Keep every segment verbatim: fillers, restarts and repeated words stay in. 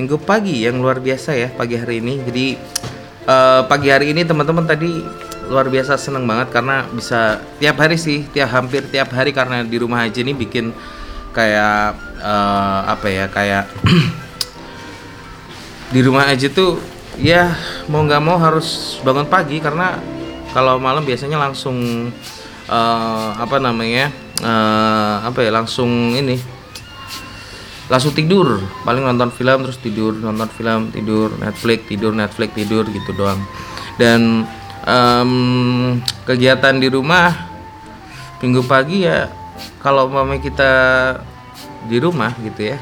Minggu pagi yang luar biasa ya pagi hari ini. Jadi uh, pagi hari ini teman-teman tadi luar biasa seneng banget karena bisa tiap hari sih, tiap hampir tiap hari karena di rumah aja nih bikin kayak uh, apa ya kayak di rumah aja tuh ya mau nggak mau harus bangun pagi karena kalau malam biasanya langsung uh, apa namanya uh, apa ya langsung ini langsung tidur, paling nonton film terus tidur, nonton film tidur, Netflix tidur, Netflix tidur gitu doang. Dan um, kegiatan di rumah minggu pagi ya kalau mama kita di rumah gitu ya,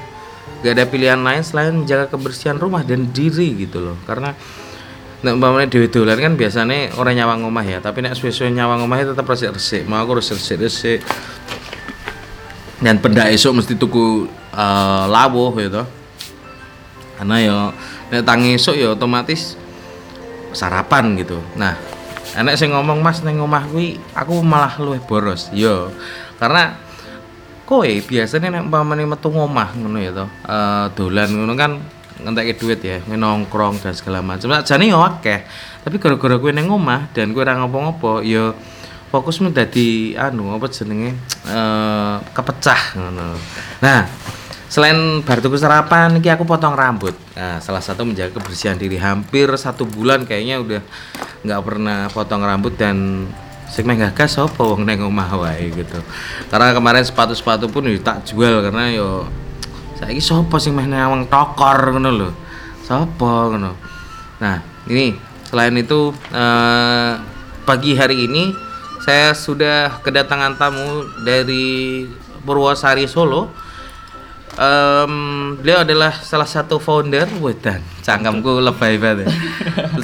gak ada pilihan lain selain menjaga kebersihan rumah dan diri gitu loh. Karena nek umpamane dhewe dolan kan biasanya orang nyawang omah ya, tapi nek suwe-suwe nyawang omah tetap resik-resik. Mau aku resik-resik. Dan pendak esuk mesti tuku uh, lawuh gitu. Karena ya nek tangi esuk ya otomatis sarapan gitu. Nah, nek sing ngomong Mas ning omah kuwi aku malah luwih boros. Yo. Karena kowe biasanya nek umpamane metu omah ngono ya to, uh, dolan ngono kan ngenteke duit ya, nongkrong dan segala macam. Sakjane yo akeh, tapi gara-gara kowe ning omah dan kowe ora ngopo-ngopo, yo fokusmu dadi anu apa jenenge uh, kepecah ngono. Nah, selain bar tuku sarapan iki aku potong rambut. Nah, salah satu menjaga kebersihan diri. Hampir satu bulan kayaknya udah enggak pernah potong rambut dan sing meh gagas sapa wong ning omah wae gitu. Karena kemarin sepatu-sepatu pun ya tak jual karena yo saiki sapa sing meh nyawang tokor ngono lho. Sapa ngono. Nah, ini selain itu eh, pagi hari ini saya sudah kedatangan tamu dari Purwosari Solo. Um, beliau adalah salah satu founder, wedan, cangkemku lebay banget.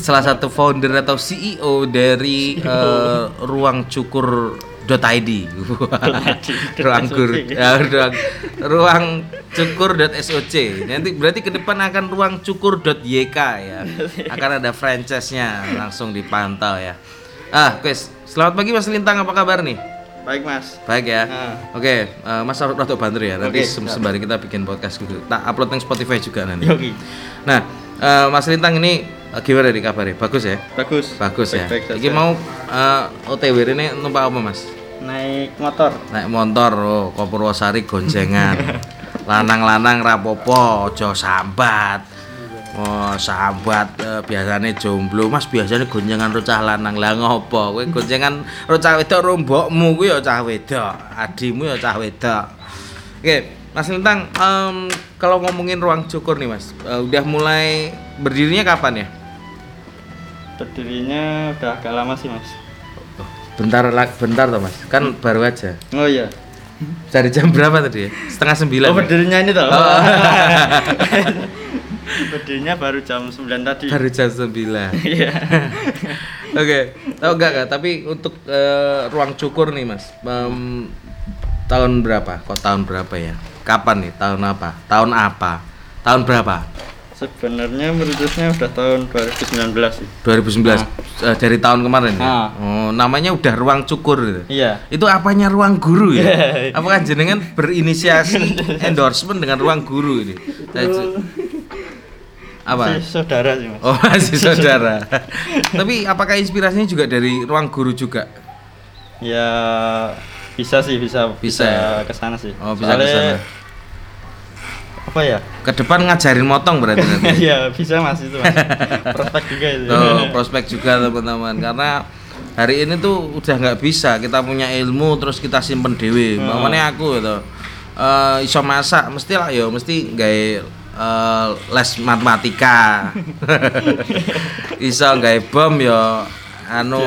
Salah satu founder atau C E O dari uh, Ruang Cukur .id. Ruang Cukur, uh, ruang, ruang cukur.soc. Nanti berarti ke depan akan Ruang Cukur.yk ya. Akan ada franchise-nya, langsung dipantau ya. Ah, guys, selamat pagi Mas Lintang, apa kabar nih? Baik mas. Baik ya. Uh. Oke, okay, uh, Mas harus rada banter ya. Nanti okay, sembari kita bikin podcast dulu. Tak upload di Spotify juga nanti. Oke. Okay. Nah, uh, Mas Lintang ini uh, gimana nih kabarnya? Bagus ya? Bagus. Bagus baik, ya. Baik, baik, Iki baik. Mau uh, O T W ini numpak apa mas? Naik motor. Naik motor. Oh, ke Purwosari goncengan. Lanang-lanang rapopo, ojo sambat. Oh, sahabat eh, biasanya jomblo Mas, biasanya goncengan rocah lanang. Lah ngopo kowe goncengan rocah wedok ro mbokmu kuwi ya cah wedok, adimu ya cah wedok. Oke, Mas Lintang, um, kalau ngomongin Ruang Cukur nih Mas, uh, udah mulai berdirinya kapan ya? Berdirinya udah agak lama sih Mas. Bentar bentar toh Mas, kan hmm. baru aja. Oh iya. Dari jam berapa tadi ya? Setengah sembilan. Oh, berdirinya ya? Ini toh. Oh. Berdirinya baru jam sembilan tadi. Baru jam sembilan. Iya. Oke. Tahu enggak enggak, tapi untuk uh, Ruang Cukur nih, Mas. Um, tahun berapa? Kok tahun berapa ya? Kapan nih? Tahun apa? Tahun apa? Tahun berapa? Sebenarnya merucutnya udah tahun dua ribu sembilan belas sih. dua ribu sembilan belas. Nah. Uh, dari tahun kemarin ya. Nah. Oh, namanya udah Ruang Cukur gitu. Iya. Itu apanya Ruang Guru ya? Apakah jenengan berinisiasi endorsement dengan Ruang Guru ini? Apa? Si saudara sih mas. Oh, masih saudara. Tapi apakah inspirasinya juga dari Ruang Guru juga? Ya bisa sih, bisa bisa, bisa kesana sih. Oh, bisa kesana. Apa ya? Ke depan ngajarin motong berarti nanti. Iya bisa mas itu mas. Prospek juga itu. Tuh, prospek juga teman-teman. Karena hari ini tuh udah nggak bisa kita punya ilmu terus kita simpen dewe. Hmm. Makanya aku itu uh, iso masak mesti lah yo, mesti gawe Uh, les matematika. Iso gawe bom ya anu.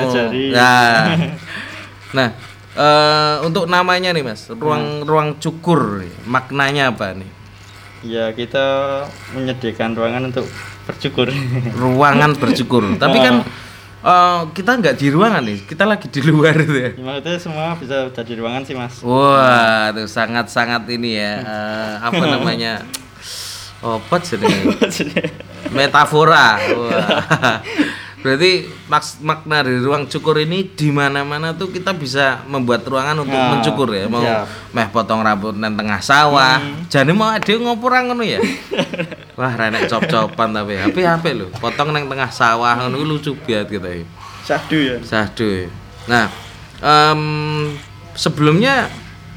Nah. Nah, uh, untuk namanya nih Mas, Ruang hmm. Ruang Cukur, maknanya apa nih? Ya, kita menyediakan ruangan untuk bercukur. Ruangan bercukur. Tapi kan Uh, kita nggak di ruangan nih, kita lagi di luar gitu ya. Maksudnya semua bisa jadi ruangan sih mas. Wah, itu sangat-sangat ini ya, uh, apa namanya? Opet oh, sedih. Metafora. Wah. Berarti maks- makna dari ruang cukur ini di mana-mana tuh kita bisa membuat ruangan untuk ya, mencukur ya. Mau ya. meh potong rambut nang tengah sawah. Hmm. Jane mau adewe ngopurang ngono ya. Wah, renek cop-copan tapi H P H P lho. Potong nang tengah sawah ngono lucu banget gitu ya. Sahdu ya. Sahdu. Nah, um, sebelumnya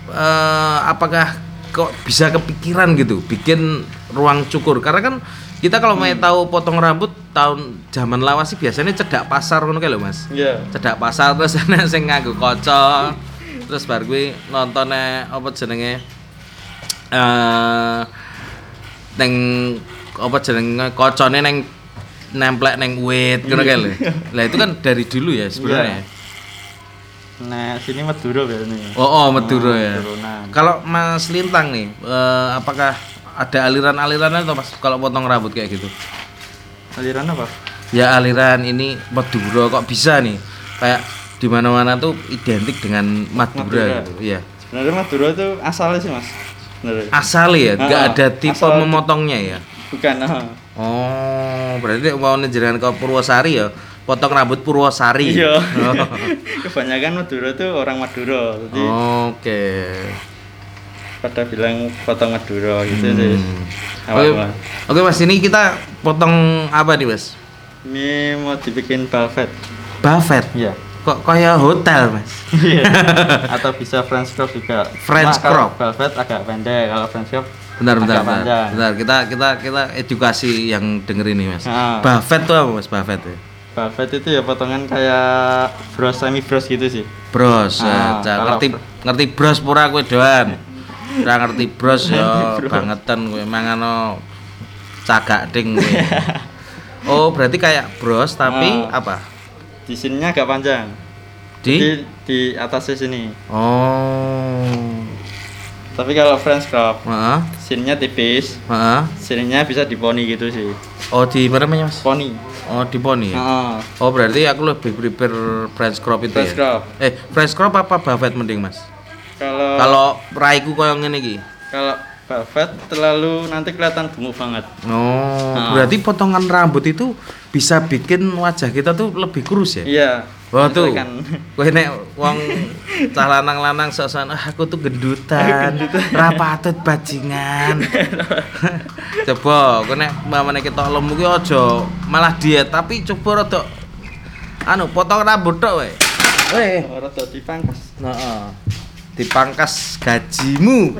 uh, apakah kok bisa kepikiran gitu bikin ruang cukur? Karena kan kita kalau hmm. mau tahu potong rambut tahun zaman lawas sih biasanya cedak pasar ngono kae lho Mas. Iya. Yeah. Cedak pasar terus ana sing nganggo kaca. Terus bar kuwi nontone apa jenenge? Eh nang apa jenenge kacane nang nemplek nang wit ngono kae lho. Lah itu kan dari dulu ya sebenarnya. Yeah. Nah, sini Madura biasanya. Oh, oh Madura hmm, ya. Kalau Mas Lintang nih, uh, apakah ada aliran-alirannya atau Mas kalau potong rambut kayak gitu? Aliran apa? Ya aliran ini Madura kok bisa nih. Kayak di mana-mana tuh identik dengan Madura, Madura. Gitu. Iya. Sebenarnya Madura tuh asalnya sih, Mas. Benar. Asalnya ya, enggak ada tipe asal memotongnya ya. Bukan. Nah. Oh, berarti mau njenengan ke Purwosari ya. Potong rambut Purwosari. Iya. Oh. Kebanyakan Madura tuh orang Madura. Jadi oke. Okay. Pada bilang potong Madura gitu deh. Hmm. Oke, okay. okay, Mas, ini kita potong apa nih, Mas? Ini mau dibikin buffet. Buffet? Iya. Yeah. Kok kayak hotel, Mas? Iya. Atau bisa French crop juga. French crop. Buffet agak pendek, kalau French crop Bentar, bentar, bentar, bentar. Kita kita kita edukasi yang denger ini, Mas. Ah. Buffet tuh apa, Mas? Buffet ya? Buffet itu ya potongan kayak bros, semi bros gitu sih. Bros, ah, ya, ngerti bro. Ngerti bros pura kowe doan. Ora ngerti bros ya bangetan kowe mangano cagak ding kowe. Oh, berarti kayak bros tapi ah, apa? Di sininya agak panjang. Di di, di atasnya sini. Oh. Tapi kalau French crop, heeh, sininya tipis. Heeh. Sininya bisa diponi gitu sih. Oh, di mana namanya, Mas? Poni. Oh, di poni. Heeh. Oh, berarti aku lebih prefer French crop itu French ya. Crop. Eh, French crop apa buffet mending, Mas? Kalau Kalau raiku koyo ngene iki. Kalau buffet terlalu nanti kelihatan gemuk banget. Oh, nah, berarti potongan rambut itu bisa bikin wajah kita tuh lebih kurus ya? Iya. Wah tuh, kowe nek wong cah lanang-lanang sok-sokan ah, aku tuh gendutan, ra patut bajingan. Coba kowe nek mamane ketok lemu ki aja malah diet, tapi coba rada anu potong rambut tok wae. Weh, rada dipangkas. Heeh. Dipangkas gajimu.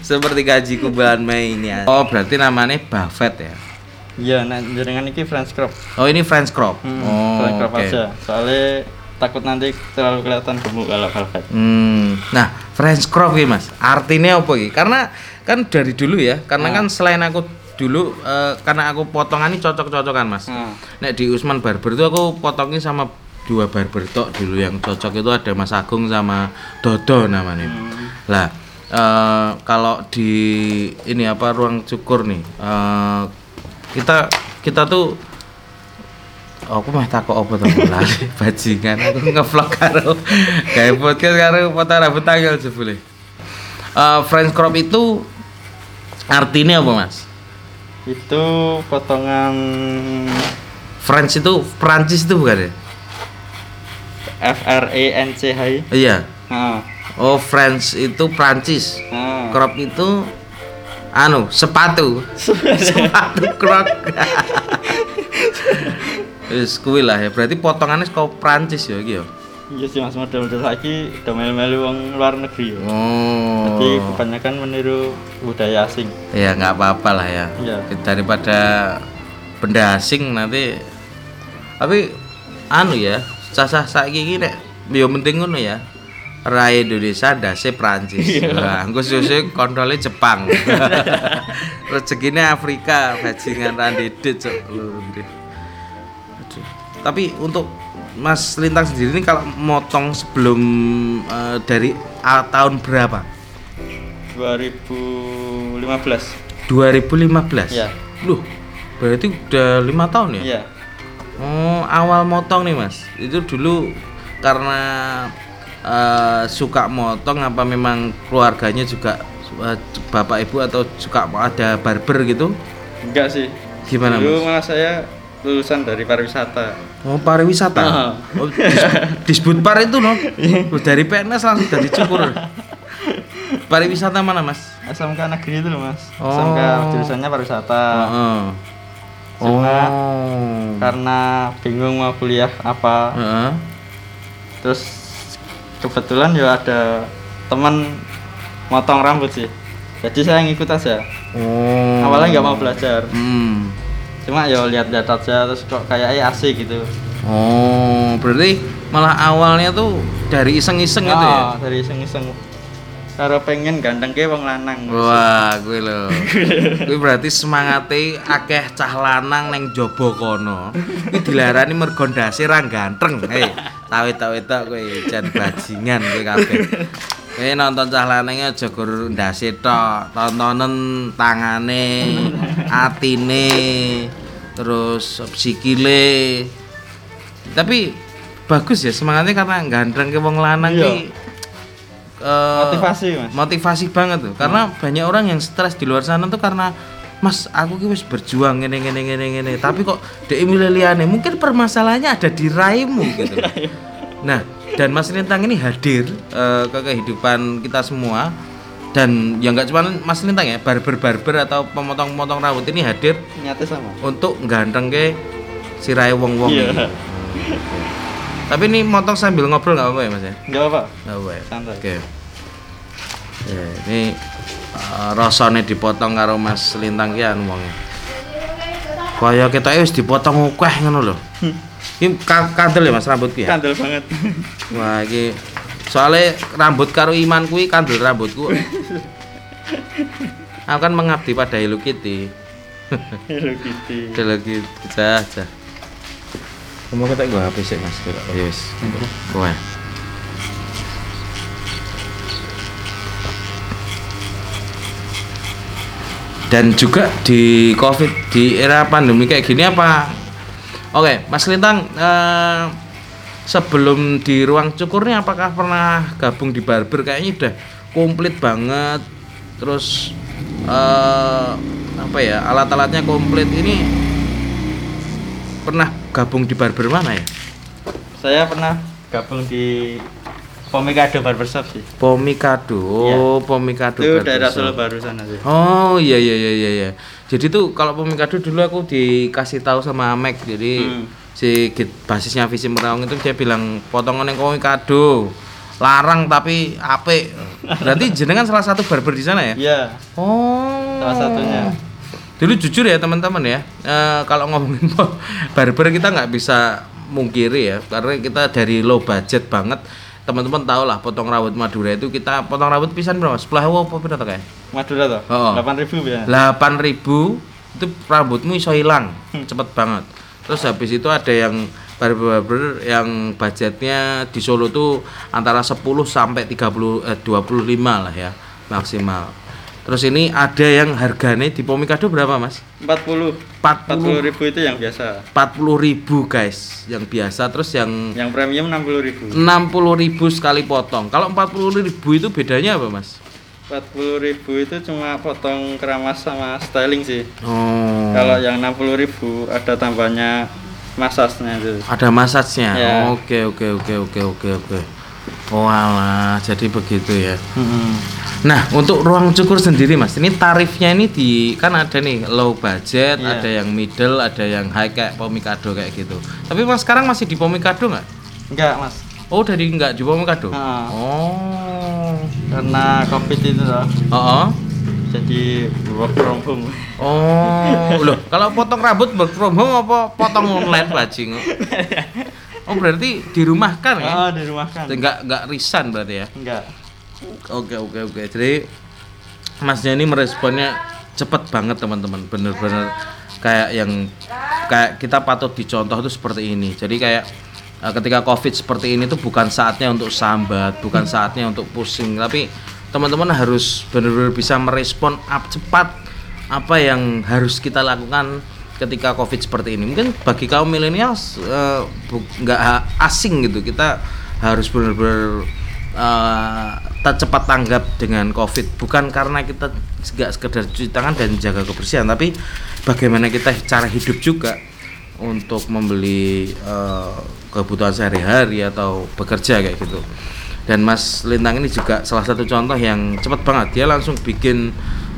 Seperti gajiku bulan Mei ini. Oh, berarti namanya buffet ya. Iya, nah jaringan ini French crop. Oh, ini French crop. Hmm, oh, French crop okay aja. Soalnya takut nanti terlalu kelihatan gemuk kalau buffet. Hmm. Nah, French crop iki, Mas. Artinya apa iki? Karena kan dari dulu ya, karena hmm. kan selain aku dulu uh, karena aku potongan ini cocok-cocokan, Mas. Hmm. Nek di Usman Barber itu aku potongin sama dua barber tok dulu yang cocok itu ada Mas Agung sama Dodo namanya. Hmm. Lah, uh, kalau di ini apa ruang cukur nih, uh, kita kita tuh oh, aku mah takok apa to lali bajingan aku nge-vlog karo gawe podcast karo potong rambut tanggal jebule. Uh, French crop itu artinya apa, Mas? Itu potongan French itu Prancis itu bukan ya? F R E N C H I. Iya. Heeh. Oh, French itu Prancis. Heeh. Crop itu anu, sepatu. Sepatu crop. Wis kuwi lah ya. Berarti potongannya kok Prancis ya iki ya. Iya sih Mas, model-model saiki do melu-melu wong luar negeri ya. Oh. Jadi kebanyakan meniru budaya asing. Iya, enggak apa-apa lah ya. Iya. Daripada benda asing nanti tapi anu ya. Cacah saiki iki nek yo penting ngono ya. Rai Indonesia dase Prancis. Lah engko sesuk kontrole Jepang. Rezekine Afrika, bajingan ra ndedit cok. Tapi untuk Mas Lintang sendiri ini kalau motong sebelum uh, dari uh, tahun berapa? dua ribu lima belas. dua ribu lima belas. Iya. Loh, berarti udah lima tahun ya? Iya. Oh, awal motong nih, Mas. Itu dulu karena uh, suka motong apa memang keluarganya juga uh, bapak ibu atau suka ada barber gitu? Enggak sih. Gimana, Mas? Dulu malah saya lulusan dari pariwisata. Oh, pariwisata. Nah. Oh, disebut par itu loh. No? Dari P N S langsung dari cukur. Pariwisata mana, Mas? S M K negeri itu loh, Mas. Oh. S M K jurusannya pariwisata. Heeh. Uh-huh. Cuma oh. karena bingung mau kuliah apa. Uh-huh. Terus kebetulan ya ada teman motong rambut sih. Jadi saya ngikut aja. Oh. Awalnya enggak mau belajar. Hmm. Cuma ya lihat-lihat aja terus kok kayaknya asik gitu. Oh, berarti malah awalnya tuh dari iseng-iseng oh, gitu ya. Oh, dari iseng-iseng. Karo pengen gantengke wong lanang. Wah, kuwi lho. Kuwi berarti semangate akeh cah lanang ning jaba kono. Kuwi dilarani mergo ndase ra ganteng. Hei, tawe-tawetok kuwi jan bajingan kuwi kabeh. Kuwi nonton cah lanang aja gur ndase tok, tontonen tangane, atine, terus sikile. Tapi bagus ya semangate karena gantengke wong lanang iki. Uh, motivasi Mas. Motivasi banget tuh. Karena hmm. banyak orang yang stres di luar sana tuh karena Mas aku ki wis berjuang ngene ngene ngene ngene tapi kok dhek milih liyane. Mungkin permasalahannya ada di raimu gitu. Nah, dan Mas Lintang ini hadir uh, ke kehidupan kita semua dan yang enggak cuma Mas Lintang ya, barber-barber atau pemotong-pemotong rambut ini hadir nyata sama untuk nggantengke sirahe wong-wong. Yeah. Tapi ini motong sambil ngobrol nggak apa-apa ya Mas ya? Nggak apa-apa. Nggak apa-apa ya? Santai. Oke. Ya, ini uh, rasanya dipotong karo Mas Lintang kian uangnya. Kaya kita itu dipotong ukeh ngono lho. Ini kandel ya Mas rambut ki ya? Kandel banget. Wah ini soalnya rambut karo iman kui kandel rambutku. Aku kan mengabdi pada Hello Kitty. Hello Kitty. Hello Kitty. Jah jah. Kamu kata gue H P sih Mas. Ya wis. Kowe. Dan juga di Covid, di era pandemi kayak gini apa? Oke, Mas Lintang eh, sebelum di ruang cukurnya apakah pernah gabung di barber? Kayaknya udah komplit banget. Terus eh, apa ya? Alat-alatnya komplit ini pernah gabung di barber mana ya? Saya pernah gabung di Pomikado Barber Shop sih. Pomikado, ya. Pomikado itu Barber daerah Solo baru sana sih. Oh iya iya iya iya. Jadi tuh kalau Pomikado dulu aku dikasih tahu sama Mac, jadi hmm. si basisnya Visi Merawang itu dia bilang potongan yang Pomikado larang tapi apik. Berarti jenengan salah satu barber di sana ya? Iya. Oh. Salah satunya. Dulu jujur ya teman-teman ya, e, kalau ngomongin barber kita nggak bisa mungkiri ya, karena kita dari low budget banget. Teman-teman tahu lah potong rambut Madura itu kita potong rambut pisan berapa? sepuluh ribu apa berapa kayak? Madura toh? delapan ribu biasanya. delapan ribu itu rambutmu iso hilang, cepet banget. Terus habis itu ada yang barber-barber yang budgetnya di Solo tuh antara sepuluh sampai tiga puluh eh, dua puluh lima lah ya maksimal. Terus ini ada yang harganya di Pomikado berapa Mas? empat puluh. empat puluh. empat puluh ribu itu yang biasa. empat puluh ribu guys, yang biasa. Terus yang yang premium enam puluh ribu. enam puluh ribu sekali potong. Kalau empat puluh ribu itu bedanya apa Mas? empat puluh ribu itu cuma potong keramas sama styling sih. Oh. Kalau yang enam puluh ribu ada tambahnya massage-nya itu. Ada massage-nya. Ya. Oke, oke, oke, oke, oke, oke. Oh alah, jadi begitu ya. Hmm. Nah, untuk ruang cukur sendiri Mas, ini tarifnya ini di kan ada nih low budget, yeah. ada yang middle, ada yang high kayak Pomikado kayak gitu. Tapi Mas sekarang masih di Pomikado nggak? Enggak Mas. Oh, dari enggak di Pomikado? Nah. Oh, karena Covid itu loh. Oh. Jadi work from home. Oh, loh. Kalau potong rambut work from home apa potong online bajing? Oh berarti dirumahkan ya? Oh dirumahkan. Enggak enggak risan berarti ya? Enggak. Oke oke oke. Jadi Masnya ini meresponnya cepat banget teman-teman. Bener-bener kayak yang kayak kita patut dicontoh tuh seperti ini. Jadi kayak ketika Covid seperti ini tuh bukan saatnya untuk sambat, bukan saatnya untuk pusing, tapi teman-teman harus bener-bener bisa merespon up cepat apa yang harus kita lakukan ketika Covid seperti ini. Mungkin bagi kaum milenial uh, bu- nggak ha- asing gitu, kita harus benar-benar uh, cepat tanggap dengan Covid, bukan karena kita nggak sekedar cuci tangan dan jaga kebersihan, tapi bagaimana kita cara hidup juga. untuk membeli uh, kebutuhan sehari-hari atau bekerja kayak gitu. Dan Mas Lintang ini juga salah satu contoh yang cepat banget, dia langsung bikin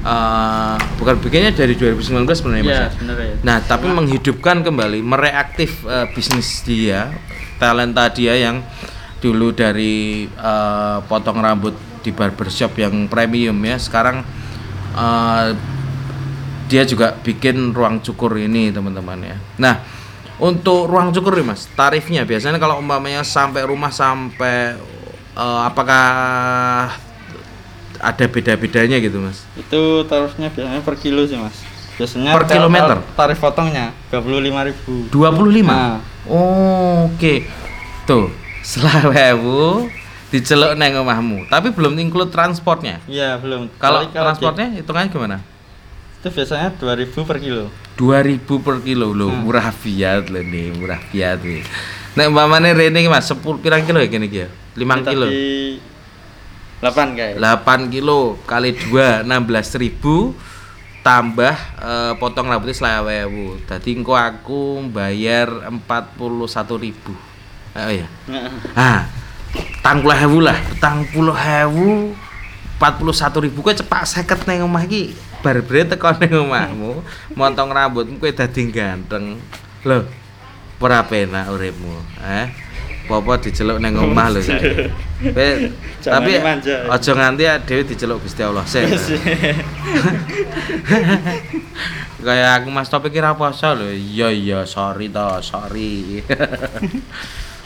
uh, bukan bikinnya dari dua ribu sembilan belas sebenarnya ya, Mas ya. Nah tapi nah. menghidupkan kembali, mereaktif uh, bisnis dia, talenta dia yang dulu dari uh, potong rambut di barbershop yang premium ya, sekarang uh, dia juga bikin ruang cukur ini teman-teman ya. Nah untuk ruang cukur nih Mas, tarifnya biasanya kalau umpamanya sampai rumah sampai uh, apakah ada beda-bedanya gitu Mas? Itu tarifnya biasanya per kilo sih Mas. Biasanya per kilometer. Tarif potongnya dua puluh lima ribu. dua puluh lima Nah. Oh, oke. Okay. Tuh, selawewu diceluk nang omahmu, tapi belum include transportnya. Iya, belum. Kalau transportnya hitungannya gimana? Itu biasanya dua ribu per kilo. dua ribu per kilo loh, hmm. murah fiat loh nih, murah fiat nih. Nek umpamane rene iki Mas, sepuluh pirang kilo ya kene iki ya? lima kilo. delapan kae. delapan kilo kali dua enam belas ribu tambah eh, potong rambutnya selawewu. Dadi engko aku bayar empat puluh satu ribu. Oh iya. Nah, tangkulewu lah, tangkulewu empat puluh satu ribu kowe cepak seket nang omah iki. Barber teko nang omahmu, motong rambutmu kowe dadi ganteng. Lho, ora penak uripmu, eh. Popo diceluk nang omah lho saiki. Tapi aja nganti dhewe diceluk Gusti Allah sik. Kayak aku Mas Topik kira poso lho. Iya iya, sorry to, sorry.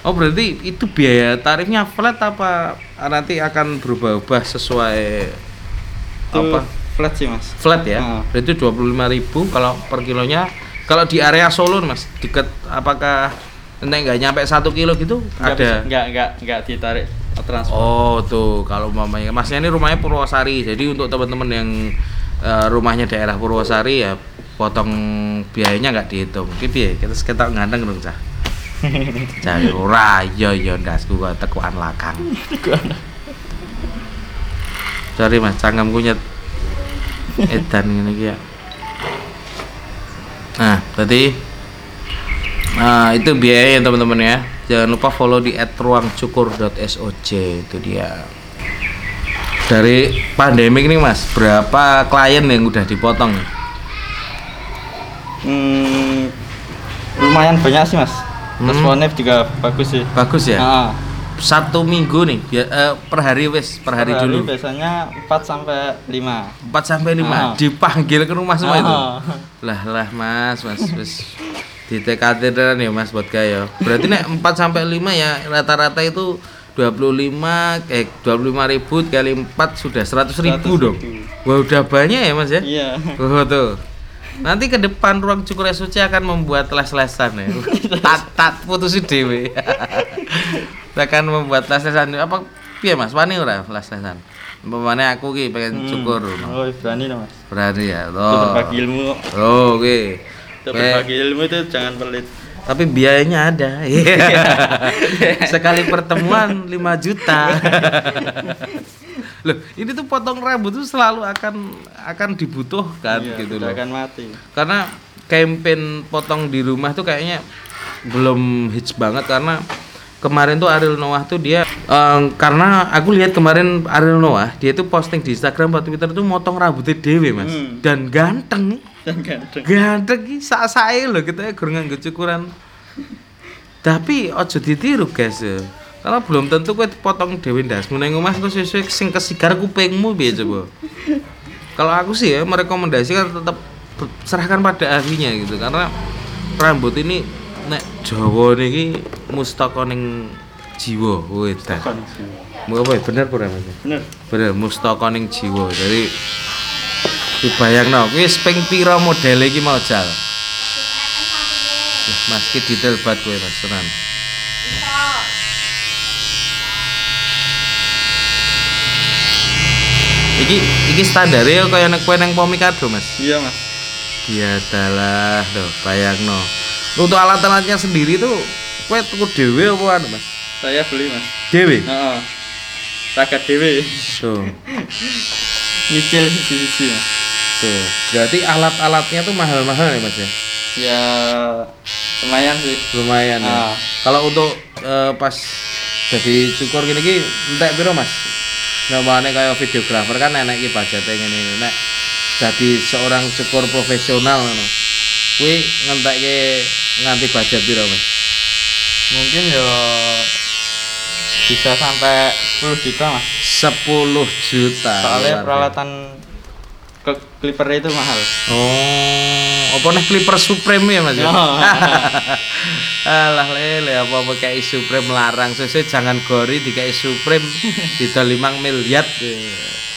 Oh berarti itu biaya tarifnya flat apa nanti akan berubah-ubah sesuai itu apa? Flat sih Mas. Flat ya. Nah. Berarti dua puluh lima ribu kalau per kilonya. Kalau di area Solo Mas, dekat apakah entek enggak nyampe satu kilo gitu? Enggak ada. Enggak enggak enggak ditarik transport. Oh tuh, kalau mamanya Masnya ini rumahnya Purwosari. Jadi untuk teman-teman yang uh, rumahnya daerah Purwosari ya potong biayanya enggak dihitung. Ki piye? Kita seketok ngandeng dong, Cah. Cari ora ya ya ndasku kok tekuan lakang. Cari Mas cangkemku nyet edan ngene iki ya. Nah, tadi nah, itu biayanya teman-teman ya. Jangan lupa follow di et ruang cukur dot soj, itu dia. Dari pandemik nih Mas, berapa klien yang udah dipotong? Hmm, lumayan banyak sih Mas. Responnya hmm. juga bagus sih. Bagus ya? Nah. Satu minggu nih, ya, eh, per hari wes, per hari, per hari dulu. Biasanya empat sampai lima. empat sampai lima nah. Dipanggil ke rumah semua nah. Itu. Lah lah Mas, Mas wes di T K T tenan ya Mas buat gaya. Berarti nek empat sampai lima ya rata-rata itu dua puluh lima eh dua puluh lima ribu kali empat sudah seratus ribu dong. Wah, udah banyak ya Mas ya? Iya. Oh, tuh. Nanti ke depan ruang cukur S U C akan membuat les-lesan ya. Tat-tat putusi dewe. Akan membuat les-lesan. Apa piye Mas? Wani ora les-lesan? Pemane aku ki pengen cukur. Hmm. Oh, berani to Mas. Berani ya. Loh. Berbagi ilmu. Oh, oke. Okay. Berbagi ilmu itu jangan pelit. Tapi biayanya ada. Sekali pertemuan lima juta. Loh, ini tuh potong rambut tuh selalu akan akan dibutuhkan iya, gitu loh. Akan mati. Karena campaign potong di rumah tuh kayaknya belum hits banget, karena kemarin tuh Ariel Noah tuh dia um, karena aku lihat kemarin Ariel Noah dia tuh posting di Instagram atau Twitter tuh motong rambutnya dewe Mas. Hmm. Dan ganteng. Dan ganteng. Ganteng iki sak-sae lho kita gitu, gurung nganggo cukuran. Tapi ojo ditiru guys. Karena belum tentu kowe potong dhewe ndasmu nang omah, engko sesuai sing kesigar kupingmu piye coba. Kalau aku sih ya merekomendasikan tetap serahkan pada ahlinya gitu, karena rambut ini nek Jawa niki mustaka ning jiwa. Wedah. Mula apa bener ora Mas? Bener. Bener mustaka ning jiwa. Jadi dibayangno wis ping pira modele iki mau jal. Mas ki detail banget kowe Mas tenan. Iki iki standare kaya nek kowe nang Pomikado Mas. Iya Mas. Iya dalah lho, bayangno. Untuk alat-alatnya sendiri tuh kowe tuku dhewe apa anu Mas? Saya beli Mas. Dhewe? Heeh. Raket dhewe. Tuh. Nyicil sisi-sisi Mas. Tuh. Berarti alat-alatnya tuh mahal-mahal ya Mas ya? Ya Lumayan sih. Lumayan. Ah. Ya. Kalau untuk uh, pas jadi cukur gini ki entek piro, Mas? Namane kayak videografer kan enek ki budgete ngene. Nek jadi seorang cukur profesional ngono. Kuwi ngentekke nganti budget piro, Mas? Mungkin ya bisa sampai sepuluh juta, Mas. sepuluh juta. Soalnya peralatan ke clipper itu mahal. Oh, apa nih clipper Supreme ya, Mas? Oh. Alah lele, apa-apa kayak Supreme larang. Sese jangan gori dikai Supreme didol lima miliar.